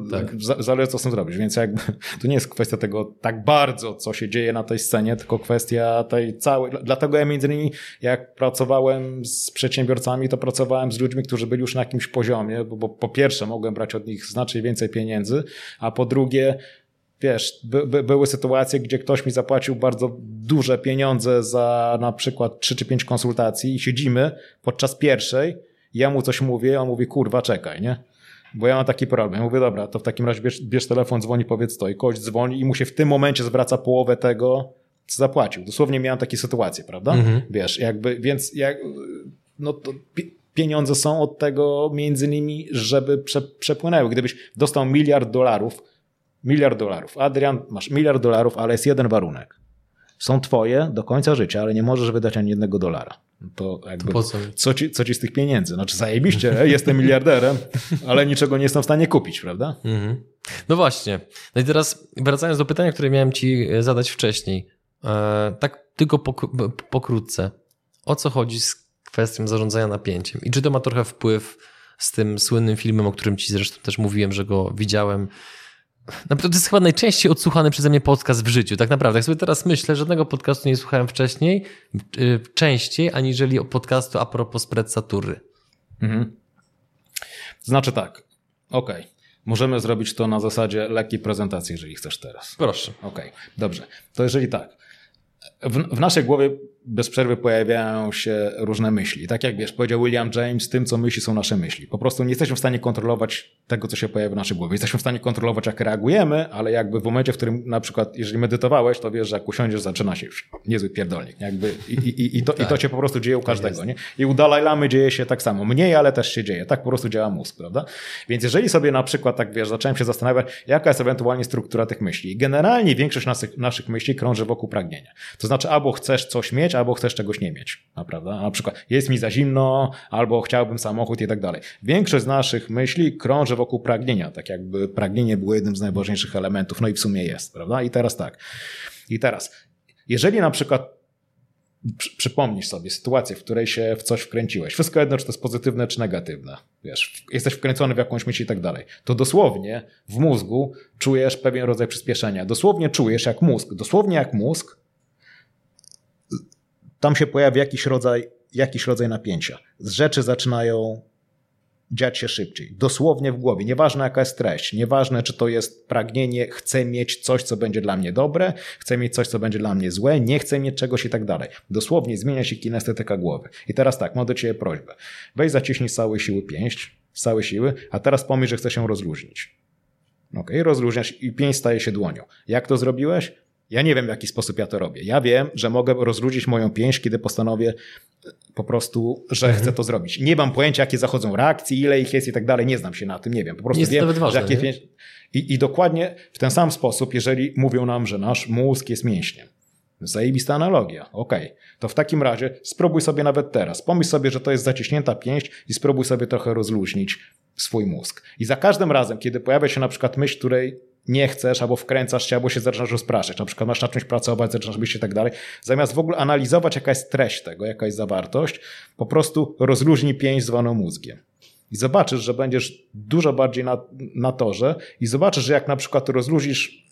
zależy co z tym zrobić, więc jakby to nie jest kwestia tego tak bardzo, co się dzieje na tej scenie, tylko kwestia tej całej... Dlatego ja między innymi, jak pracowałem z przedsiębiorcami, to pracowałem z ludźmi, którzy byli już na jakimś poziomie, bo po pierwsze mogłem brać od nich znacznie więcej pieniędzy, a po drugie, wiesz, były sytuacje, gdzie ktoś mi zapłacił bardzo duże pieniądze za na przykład 3 czy 5 konsultacji i siedzimy podczas pierwszej, ja mu coś mówię, on mówi, kurwa, czekaj, nie? Bo ja mam taki problem. Ja mówię, dobra, to w takim razie bierz telefon, dzwoni, powiedz to i kogoś dzwoni i mu się w tym momencie zwraca połowę tego, co zapłacił. Dosłownie miałem takie sytuacje, prawda? Mhm. Wiesz, jakby, więc jak, no to... Pieniądze są od tego między innymi, żeby przepłynęły. Gdybyś dostał miliard dolarów, Adrian, masz $1 miliard, ale jest jeden warunek. Są twoje do końca życia, ale nie możesz wydać ani $1. To jakby co ci z tych pieniędzy? Znaczy zajebiście, jestem miliarderem, ale niczego nie jestem w stanie kupić, prawda? No właśnie. No i teraz wracając do pytania, które miałem Ci zadać wcześniej. Tak tylko pokrótce. O co chodzi z kwestią zarządzania napięciem? I czy to ma trochę wpływ z tym słynnym filmem, o którym Ci zresztą też mówiłem, że go widziałem? To jest chyba najczęściej odsłuchany przeze mnie podcast w życiu, tak naprawdę. Jak sobie teraz myślę, żadnego podcastu nie słuchałem wcześniej, częściej, aniżeli podcastu a propos spredsatury. Mhm. Znaczy tak, okej. Możemy zrobić to na zasadzie lekkiej prezentacji, jeżeli chcesz teraz. Proszę. Okej, dobrze. To jeżeli tak, w naszej głowie bez przerwy pojawiają się różne myśli. Tak jak wiesz, powiedział William James, tym co myśli są nasze myśli. Po prostu nie jesteśmy w stanie kontrolować tego, co się pojawia w naszej głowie. Jesteśmy w stanie kontrolować, jak reagujemy, ale jakby w momencie, w którym na przykład, jeżeli medytowałeś, to wiesz, że jak usiądziesz, zaczyna się już niezły pierdolnik. Jakby to się po prostu dzieje u każdego. Nie? I u Dalaj Lamy dzieje się tak samo. Mniej, ale też się dzieje. Tak po prostu działa mózg, prawda? Więc jeżeli sobie na przykład, tak wiesz, zacząłem się zastanawiać, jaka jest ewentualnie struktura tych myśli. I generalnie większość naszych myśli krąży wokół pragnienia. To znaczy albo chcesz coś mieć, albo chcesz czegoś nie mieć, prawda? Na przykład jest mi za zimno, albo chciałbym samochód i tak dalej. Większość z naszych myśli krąży wokół pragnienia, tak jakby pragnienie było jednym z najważniejszych elementów, no i w sumie jest, prawda? I teraz tak. I teraz, jeżeli na przykład przypomnisz sobie sytuację, w której się w coś wkręciłeś, wszystko jedno, czy to jest pozytywne, czy negatywne, wiesz, jesteś wkręcony w jakąś myśl i tak dalej, to dosłownie w mózgu czujesz pewien rodzaj przyspieszenia. Dosłownie czujesz, jak mózg, tam się pojawia jakiś rodzaj napięcia. Z rzeczy zaczynają dziać się szybciej. Dosłownie w głowie. Nieważne jaka jest treść. Nieważne czy to jest pragnienie. Chcę mieć coś, co będzie dla mnie dobre. Chcę mieć coś, co będzie dla mnie złe. Nie chcę mieć czegoś i tak dalej. Dosłownie zmienia się kinestetyka głowy. I teraz tak, mam do Ciebie prośbę. Weź zaciśnij z całej siły pięść. Z całej siły. A teraz pomyśl, że chcesz ją rozluźnić. Okej, rozluźniasz i pięść staje się dłonią. Jak to zrobiłeś? Ja nie wiem, w jaki sposób ja to robię. Ja wiem, że mogę rozluźnić moją pięść, kiedy postanowię po prostu, że chcę to zrobić. Nie mam pojęcia, jakie zachodzą reakcje, ile ich jest i tak dalej. Nie znam się na tym, nie wiem. Po prostu jest wiem, nawet ważne, jakie pięści... I dokładnie w ten sam sposób, jeżeli mówią nam, że nasz mózg jest mięśniem. Zajebista analogia. Okej. To w takim razie spróbuj sobie nawet teraz. Pomyśl sobie, że to jest zaciśnięta pięść i spróbuj sobie trochę rozluźnić swój mózg. I za każdym razem, kiedy pojawia się na przykład myśl, której nie chcesz, albo wkręcasz się, albo się zaczynasz rozpraszać. Na przykład masz na czymś pracować, zaczynasz być i tak dalej. Zamiast w ogóle analizować, jaka jest treść tego, jaka jest zawartość, po prostu rozluźnij pięść zwaną mózgiem. I zobaczysz, że będziesz dużo bardziej na torze i zobaczysz, że jak na przykład rozluźnisz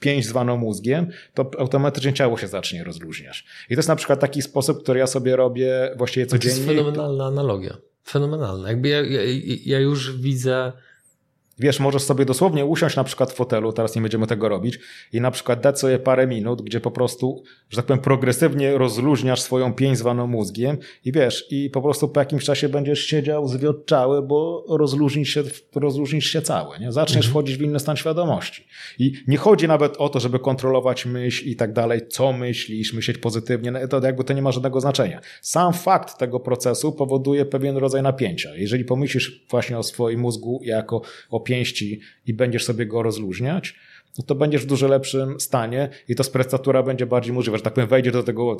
pięść zwaną mózgiem, to automatycznie ciało się zacznie rozluźniać. I to jest na przykład taki sposób, który ja sobie robię właściwie codziennie. To jest fenomenalna analogia. Fenomenalna. Jakby ja już widzę... Wiesz, możesz sobie dosłownie usiąść na przykład w fotelu, teraz nie będziemy tego robić, i na przykład dać sobie parę minut, gdzie po prostu, że tak powiem, progresywnie rozluźniasz swoją pięść zwaną mózgiem i wiesz, i po prostu po jakimś czasie będziesz siedział zwiotczały, bo rozluźnisz się cały, nie? Zaczniesz wchodzić w inny stan świadomości. I nie chodzi nawet o to, żeby kontrolować myśl i tak dalej, co myślisz, myśleć pozytywnie, to jakby to nie ma żadnego znaczenia. Sam fakt tego procesu powoduje pewien rodzaj napięcia. Jeżeli pomyślisz właśnie o swoim mózgu jako o pięści i będziesz sobie go rozluźniać, no to będziesz w dużo lepszym stanie i to sprestatura będzie bardziej możliwa, że tak powiem, wejdziesz do tego,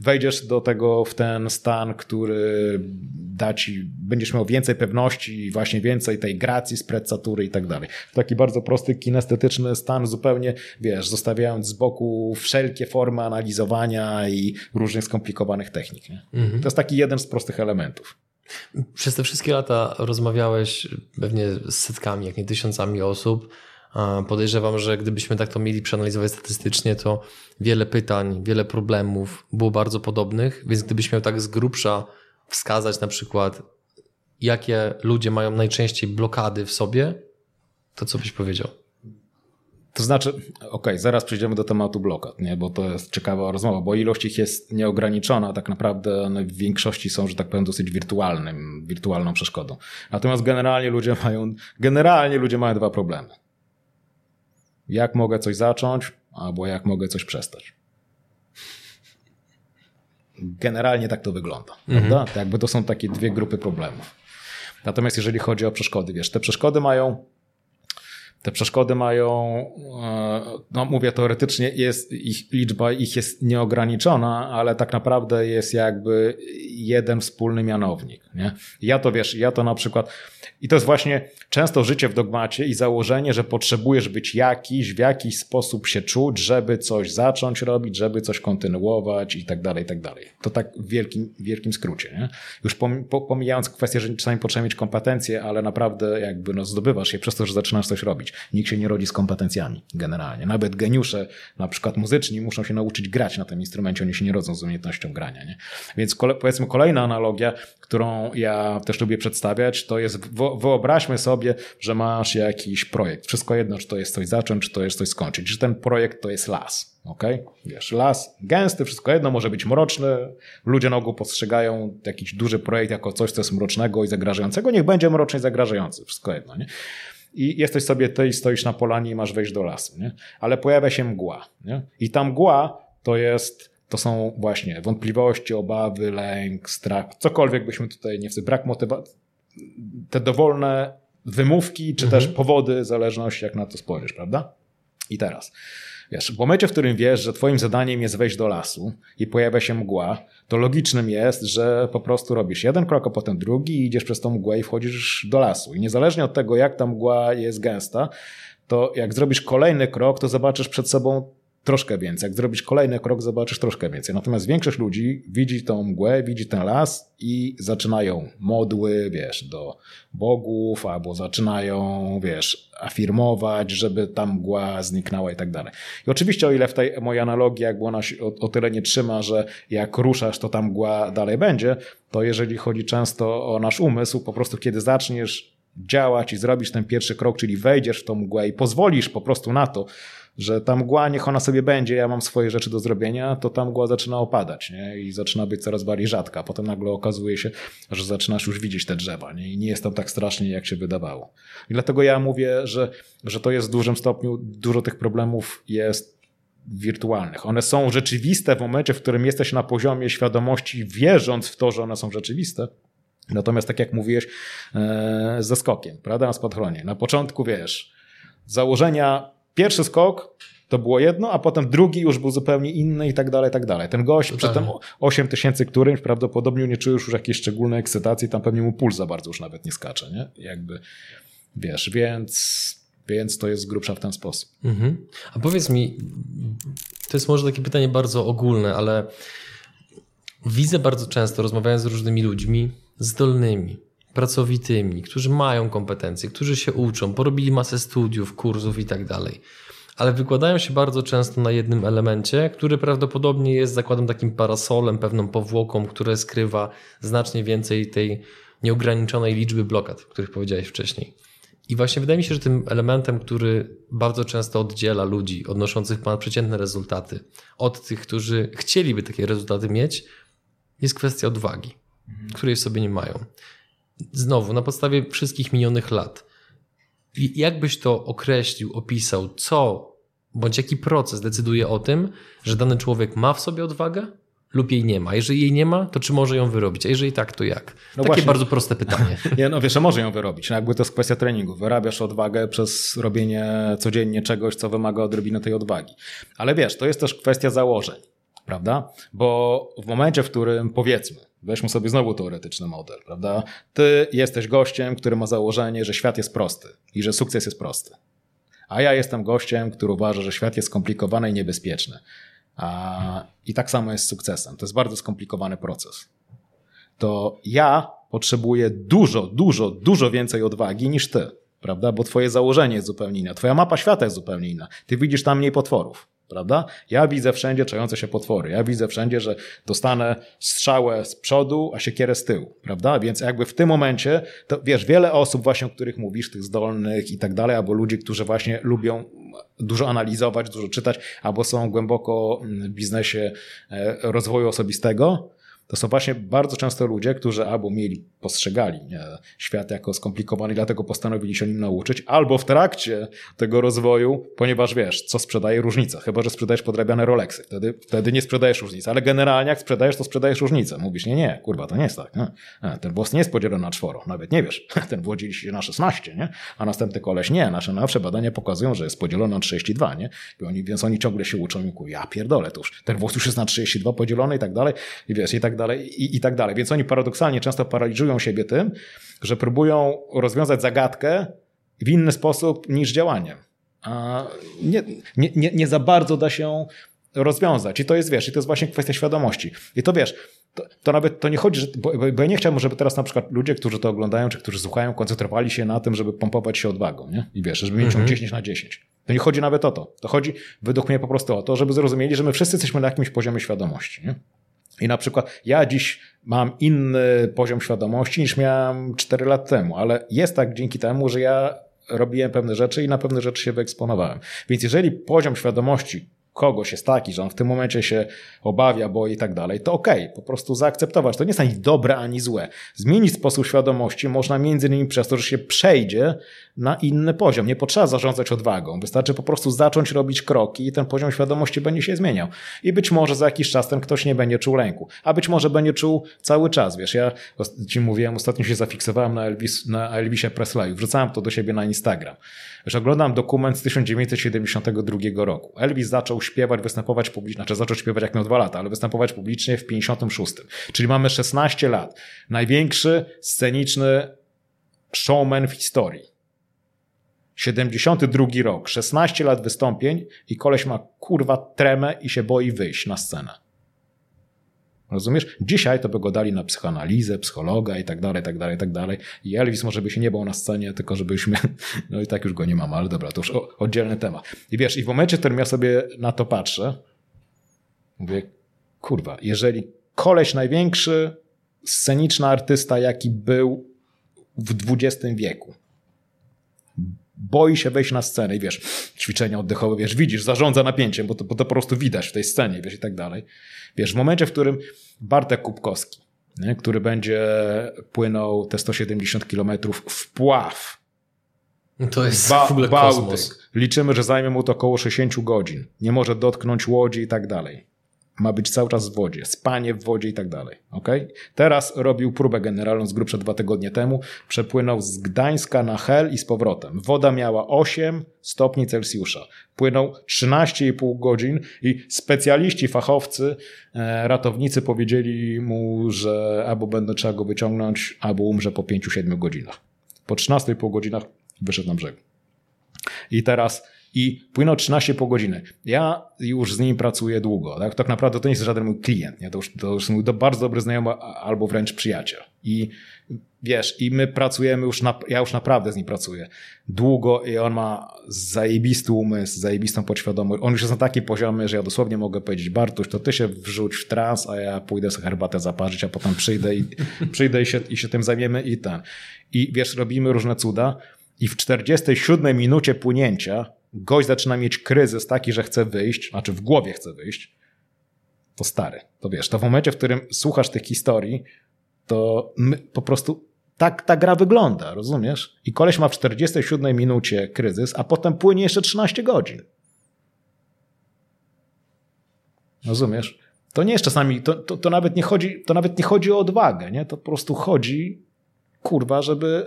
wejdziesz do tego w ten stan, który da ci, będziesz miał więcej pewności i właśnie więcej tej gracji, sprestatury i tak dalej. Taki bardzo prosty, kinestetyczny stan, zupełnie, wiesz, zostawiając z boku wszelkie formy analizowania i różnych skomplikowanych technik. Nie? Mhm. To jest taki jeden z prostych elementów. Przez te wszystkie lata rozmawiałeś pewnie z setkami, jak nie tysiącami osób. Podejrzewam, że gdybyśmy tak to mieli przeanalizować statystycznie, to wiele pytań, wiele problemów było bardzo podobnych, więc gdybyś miał tak z grubsza wskazać na przykład, jakie ludzie mają najczęściej blokady w sobie, to co byś powiedział? To znaczy, okej, zaraz przejdziemy do tematu blokad, nie? Bo to jest ciekawa rozmowa, bo ilość ich jest nieograniczona, tak naprawdę one w większości są, że tak powiem, dosyć wirtualną przeszkodą. Natomiast generalnie ludzie mają dwa problemy. Jak mogę coś zacząć, albo jak mogę coś przestać. Generalnie tak to wygląda, prawda? To jakby to są takie dwie grupy problemów. Natomiast jeżeli chodzi o przeszkody, wiesz, te przeszkody mają Te przeszkody mają, no mówię teoretycznie, jest ich liczba, ich jest nieograniczona, ale tak naprawdę jest jakby jeden wspólny mianownik, nie? Ja to na przykład, i to jest właśnie często życie w dogmacie i założenie, że potrzebujesz być w jakiś sposób się czuć, żeby coś zacząć robić, żeby coś kontynuować i tak dalej, i tak dalej. To tak w wielkim skrócie, nie? Już pomijając kwestię, że czasami potrzeba mieć kompetencje, ale naprawdę jakby no zdobywasz je przez to, że zaczynasz coś robić. Nikt się nie rodzi z kompetencjami generalnie. Nawet geniusze, na przykład muzyczni, muszą się nauczyć grać na tym instrumencie, oni się nie rodzą z umiejętnością grania, nie? Więc powiedzmy kolejna analogia, którą ja też lubię przedstawiać, to jest wyobraźmy sobie, że masz jakiś projekt. Wszystko jedno, czy to jest coś zacząć, czy to jest coś skończyć. Że ten projekt to jest las. Okay? Wiesz, las gęsty, wszystko jedno, może być mroczny. Ludzie na ogół postrzegają jakiś duży projekt jako coś, co jest mrocznego i zagrażającego. Niech będzie mroczny i zagrażający. Wszystko jedno, nie? I jesteś sobie ty, stoisz na polanie i masz wejść do lasu, nie? Ale pojawia się mgła, nie? I ta mgła to są właśnie wątpliwości, obawy, lęk, strach, cokolwiek byśmy tutaj nie chcieli, brak motywacji, te dowolne wymówki, czy też powody, zależności, jak na to spojrzysz, prawda? I teraz, wiesz, w momencie, w którym wiesz, że twoim zadaniem jest wejść do lasu i pojawia się mgła, to logicznym jest, że po prostu robisz jeden krok, a potem drugi i idziesz przez tą mgłę i wchodzisz do lasu. I niezależnie od tego, jak ta mgła jest gęsta, to jak zrobisz kolejny krok, to zobaczysz przed sobą troszkę więcej. Jak zrobisz kolejny krok, zobaczysz troszkę więcej. Natomiast większość ludzi widzi tą mgłę, widzi ten las i zaczynają modły, wiesz, do bogów, albo zaczynają, wiesz, afirmować, żeby ta mgła zniknęła i tak dalej. I oczywiście o ile w tej mojej analogii jakby ona się o tyle nie trzyma, że jak ruszasz, to ta mgła dalej będzie, to jeżeli chodzi często o nasz umysł, po prostu kiedy zaczniesz działać i zrobisz ten pierwszy krok, czyli wejdziesz w tą mgłę i pozwolisz po prostu na to, że ta mgła, niech ona sobie będzie, ja mam swoje rzeczy do zrobienia, to ta mgła zaczyna opadać, nie? I zaczyna być coraz bardziej rzadka. Potem nagle okazuje się, że zaczynasz już widzieć te drzewa, nie? I nie jest tam tak strasznie, jak się wydawało. I dlatego ja mówię, że to jest w dużym stopniu, dużo tych problemów jest wirtualnych. One są rzeczywiste w momencie, w którym jesteś na poziomie świadomości, wierząc w to, że one są rzeczywiste. Natomiast tak jak mówiłeś, ze skokiem, prawda, na spadochronie. Na początku, wiesz, założenia, pierwszy skok to było jedno, a potem drugi już był zupełnie inny i tak dalej, i tak dalej. Ten gość przy tym 8000 którymś prawdopodobnie nie czujesz już jakiejś szczególnej ekscytacji, tam pewnie mu puls za bardzo już nawet nie skacze, nie? Jakby, wiesz, więc to jest z grubsza w ten sposób. Mhm. A powiedz mi, to jest może takie pytanie bardzo ogólne, ale widzę bardzo często, rozmawiając z różnymi ludźmi, zdolnymi, pracowitymi, którzy mają kompetencje, którzy się uczą, porobili masę studiów, kursów i tak dalej, ale wykładają się bardzo często na jednym elemencie, który prawdopodobnie jest, zakładam, takim parasolem, pewną powłoką, która skrywa znacznie więcej tej nieograniczonej liczby blokad, o których powiedziałeś wcześniej. I właśnie wydaje mi się, że tym elementem, który bardzo często oddziela ludzi odnoszących ponadprzeciętne rezultaty od tych, którzy chcieliby takie rezultaty mieć, jest kwestia odwagi, której w sobie nie mają. Znowu, na podstawie wszystkich minionych lat. Jak byś to określił, opisał, co bądź jaki proces decyduje o tym, że dany człowiek ma w sobie odwagę lub jej nie ma? Jeżeli jej nie ma, to czy może ją wyrobić? A jeżeli tak, to jak? No takie właśnie. Bardzo proste pytanie. Nie, no wiesz, może ją wyrobić. No jakby to jest kwestia treningu. Wyrabiasz odwagę przez robienie codziennie czegoś, co wymaga odrobiny tej odwagi. Ale wiesz, to jest też kwestia założeń, prawda? Bo w momencie, w którym powiedzmy, weźmy sobie znowu teoretyczny model, prawda? Ty jesteś gościem, który ma założenie, że świat jest prosty i że sukces jest prosty. A ja jestem gościem, który uważa, że świat jest skomplikowany i niebezpieczny. I tak samo jest z sukcesem. To jest bardzo skomplikowany proces. To ja potrzebuję dużo więcej odwagi niż ty, prawda? Bo twoje założenie jest zupełnie inne. Twoja mapa świata jest zupełnie inna. Ty widzisz tam mniej potworów, prawda? Ja widzę wszędzie czające się potwory. Ja widzę wszędzie, że dostanę strzałę z przodu, a siekierę z tyłu, prawda? Więc jakby w tym momencie, to wiesz, wiele osób właśnie, o których mówisz, tych zdolnych i tak dalej, albo ludzi, którzy właśnie lubią dużo analizować, dużo czytać, albo są głęboko w biznesie rozwoju osobistego, to są właśnie bardzo często ludzie, którzy albo postrzegali świat jako skomplikowany, dlatego postanowili się nim nauczyć, albo w trakcie tego rozwoju, ponieważ wiesz, co sprzedaje różnica, chyba że sprzedajesz podrabiane Rolexy, wtedy nie sprzedajesz różnicy, ale generalnie jak sprzedajesz, to sprzedajesz różnicę. Mówisz, nie, kurwa, to nie jest tak. Nie? Ten włos nie jest podzielony na 4, nawet nie wiesz, ten włos dzieli się na 16, nie? A następny koleś nie, nasze nowsze badania pokazują, że jest podzielony na 32, nie? Więc oni ciągle się uczą, ja pierdolę, to już, ten włos już jest na 32 podzielony i tak dalej, i wiesz, i tak dalej. Więc oni paradoksalnie często paraliżują siebie tym, że próbują rozwiązać zagadkę w inny sposób niż działaniem. A nie za bardzo da się rozwiązać. I to jest, wiesz, i to jest właśnie kwestia świadomości. I to wiesz, to nawet to nie chodzi, że, bo ja nie chciałbym, żeby teraz na przykład ludzie, którzy to oglądają, czy którzy słuchają, koncentrowali się na tym, żeby pompować się odwagą, nie? I wiesz, żeby mieć 10 na 10. To nie chodzi nawet o to. To chodzi według mnie po prostu o to, żeby zrozumieli, że my wszyscy jesteśmy na jakimś poziomie świadomości, nie? I na przykład ja dziś mam inny poziom świadomości niż miałem 4 lat temu, ale jest tak dzięki temu, że ja robiłem pewne rzeczy i na pewne rzeczy się wyeksponowałem. Więc jeżeli poziom świadomości kogoś jest taki, że on w tym momencie się obawia, boi i tak dalej, to okej, po prostu zaakceptować. To nie jest ani dobre, ani złe. Zmienić sposób świadomości można między innymi przez to, że się przejdzie na inny poziom. Nie potrzeba zarządzać odwagą. Wystarczy po prostu zacząć robić kroki i ten poziom świadomości będzie się zmieniał. I być może za jakiś czas ten ktoś nie będzie czuł lęku. A być może będzie czuł cały czas. Wiesz, ja ci mówiłem, ostatnio się zafiksowałem na Elvisie Presleyu. Wrzucałem to do siebie na Instagram. Wiesz, oglądam dokument z 1972 roku. Elvis zaczął śpiewać, występować publicznie, znaczy zaczął śpiewać jak miał 2 lata, ale występować publicznie w 56. Czyli mamy 16 lat. Największy sceniczny showman w historii. 72 rok, 16 lat wystąpień i koleś ma kurwa tremę i się boi wyjść na scenę. Rozumiesz? Dzisiaj to by go dali na psychoanalizę, psychologa i tak dalej, tak dalej, tak dalej. I Elvis może by się nie bał na scenie, tylko żebyśmy... No i tak już go nie mamy, ale dobra, to już oddzielny temat. I wiesz, i w momencie, w którym ja sobie na to patrzę, mówię, kurwa, jeżeli koleś największy sceniczny artysta, jaki był w XX wieku, boi się wejść na scenę i wiesz, ćwiczenia oddechowe, wiesz, widzisz, zarządza napięciem, bo to po prostu widać w tej scenie, wiesz, i tak dalej. Wiesz, w momencie, w którym Bartek Kubkowski, nie, który będzie płynął te 170 km wpław, to jest w ogóle kosmos. Liczymy, że zajmie mu to około 60 godzin. Nie może dotknąć łodzi i tak dalej. Ma być cały czas w wodzie, spanie w wodzie i tak dalej. Okay? Teraz robił próbę generalną z grubsza 2 tygodnie temu. Przepłynął z Gdańska na Hel i z powrotem. Woda miała 8 stopni Celsjusza. Płynął 13,5 godzin i specjaliści, fachowcy, ratownicy powiedzieli mu, że albo będzie trzeba go wyciągnąć, albo umrze po 5-7 godzinach. Po 13,5 godzinach wyszedł na brzeg. I teraz... I płynął 13,5 godziny. Ja już z nim pracuję długo. Tak naprawdę to nie jest żaden mój klient. Nie? To już mój bardzo dobry znajomy albo wręcz przyjaciel. I wiesz, i my pracujemy już, ja już naprawdę z nim pracuję długo i on ma zajebisty umysł, zajebistą podświadomość. On już jest na takim poziomie, że ja dosłownie mogę powiedzieć: Bartuś, to ty się wrzuć w trans, a ja pójdę sobie herbatę zaparzyć, a potem przyjdę i się tym zajmiemy i ten. I wiesz, robimy różne cuda i w 47 minucie płynięcia gość zaczyna mieć kryzys taki, że chce wyjść, znaczy w głowie chce wyjść, to stary, to wiesz, to w momencie, w którym słuchasz tych historii, to po prostu tak ta gra wygląda, rozumiesz? I koleś ma w 47 minucie kryzys, a potem płynie jeszcze 13 godzin. Rozumiesz? To nie jest czasami, to nawet nie chodzi o odwagę, nie? To po prostu chodzi, kurwa, żeby...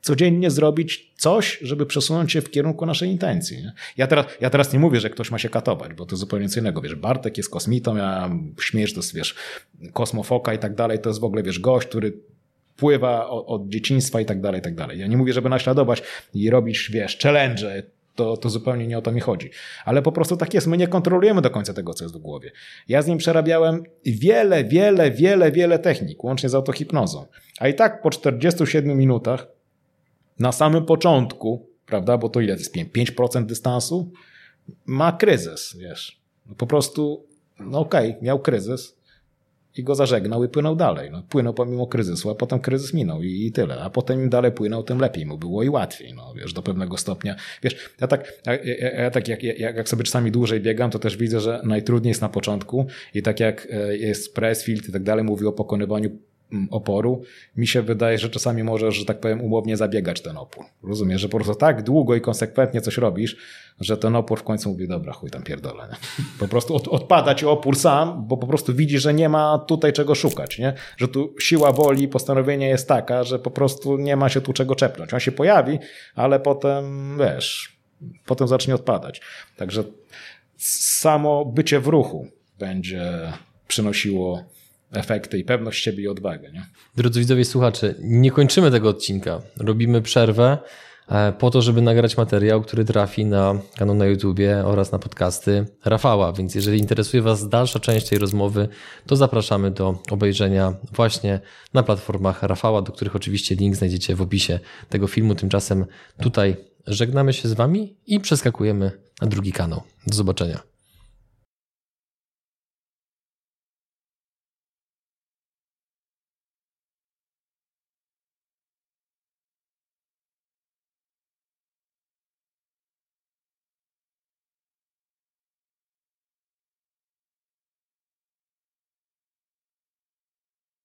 codziennie zrobić coś, żeby przesunąć się w kierunku naszej intencji. Nie? Ja teraz nie mówię, że ktoś ma się katować, bo to zupełnie co innego. Wiesz, Bartek jest kosmitą, ja śmiesz, to jest, wiesz, kosmofoka i tak dalej, to jest w ogóle, wiesz, gość, który pływa od dzieciństwa i tak dalej, tak dalej. Ja nie mówię, żeby naśladować i robić, wiesz, challenge, to zupełnie nie o to mi chodzi. Ale po prostu tak jest, my nie kontrolujemy do końca tego, co jest w głowie. Ja z nim przerabiałem wiele technik, łącznie z autohipnozą. A i tak po 47 minutach na samym początku, prawda, bo to ile to jest, 5% dystansu, ma kryzys, wiesz. Po prostu, no okej, miał kryzys i go zażegnał i płynął dalej. No, płynął pomimo kryzysu, a potem kryzys minął i tyle. A potem im dalej płynął, tym lepiej mu było i łatwiej. No, wiesz, do pewnego stopnia. Wiesz, ja tak jak sobie czasami dłużej biegam, to też widzę, że najtrudniej jest na początku i tak jak jest Pressfield i tak dalej, mówił o pokonywaniu oporu, mi się wydaje, że czasami możesz, że tak powiem, umownie zabiegać ten opór. Rozumiesz, że po prostu tak długo i konsekwentnie coś robisz, że ten opór w końcu mówi, dobra, chuj tam pierdolę. Nie? Po prostu odpadać opór sam, bo po prostu widzisz, że nie ma tutaj czego szukać, nie? Że tu siła woli, postanowienie jest taka, że po prostu nie ma się tu czego czepnąć. On się pojawi, ale potem, wiesz, potem zacznie odpadać. Także samo bycie w ruchu będzie przynosiło efekty i pewność siebie i odwagę. Nie? Drodzy widzowie, słuchacze, nie kończymy tego odcinka. Robimy przerwę po to, żeby nagrać materiał, który trafi na kanał na YouTubie oraz na podcasty Rafała. Więc jeżeli interesuje Was dalsza część tej rozmowy, to zapraszamy do obejrzenia właśnie na platformach Rafała, do których oczywiście link znajdziecie w opisie tego filmu. Tymczasem tutaj żegnamy się z Wami i przeskakujemy na drugi kanał. Do zobaczenia.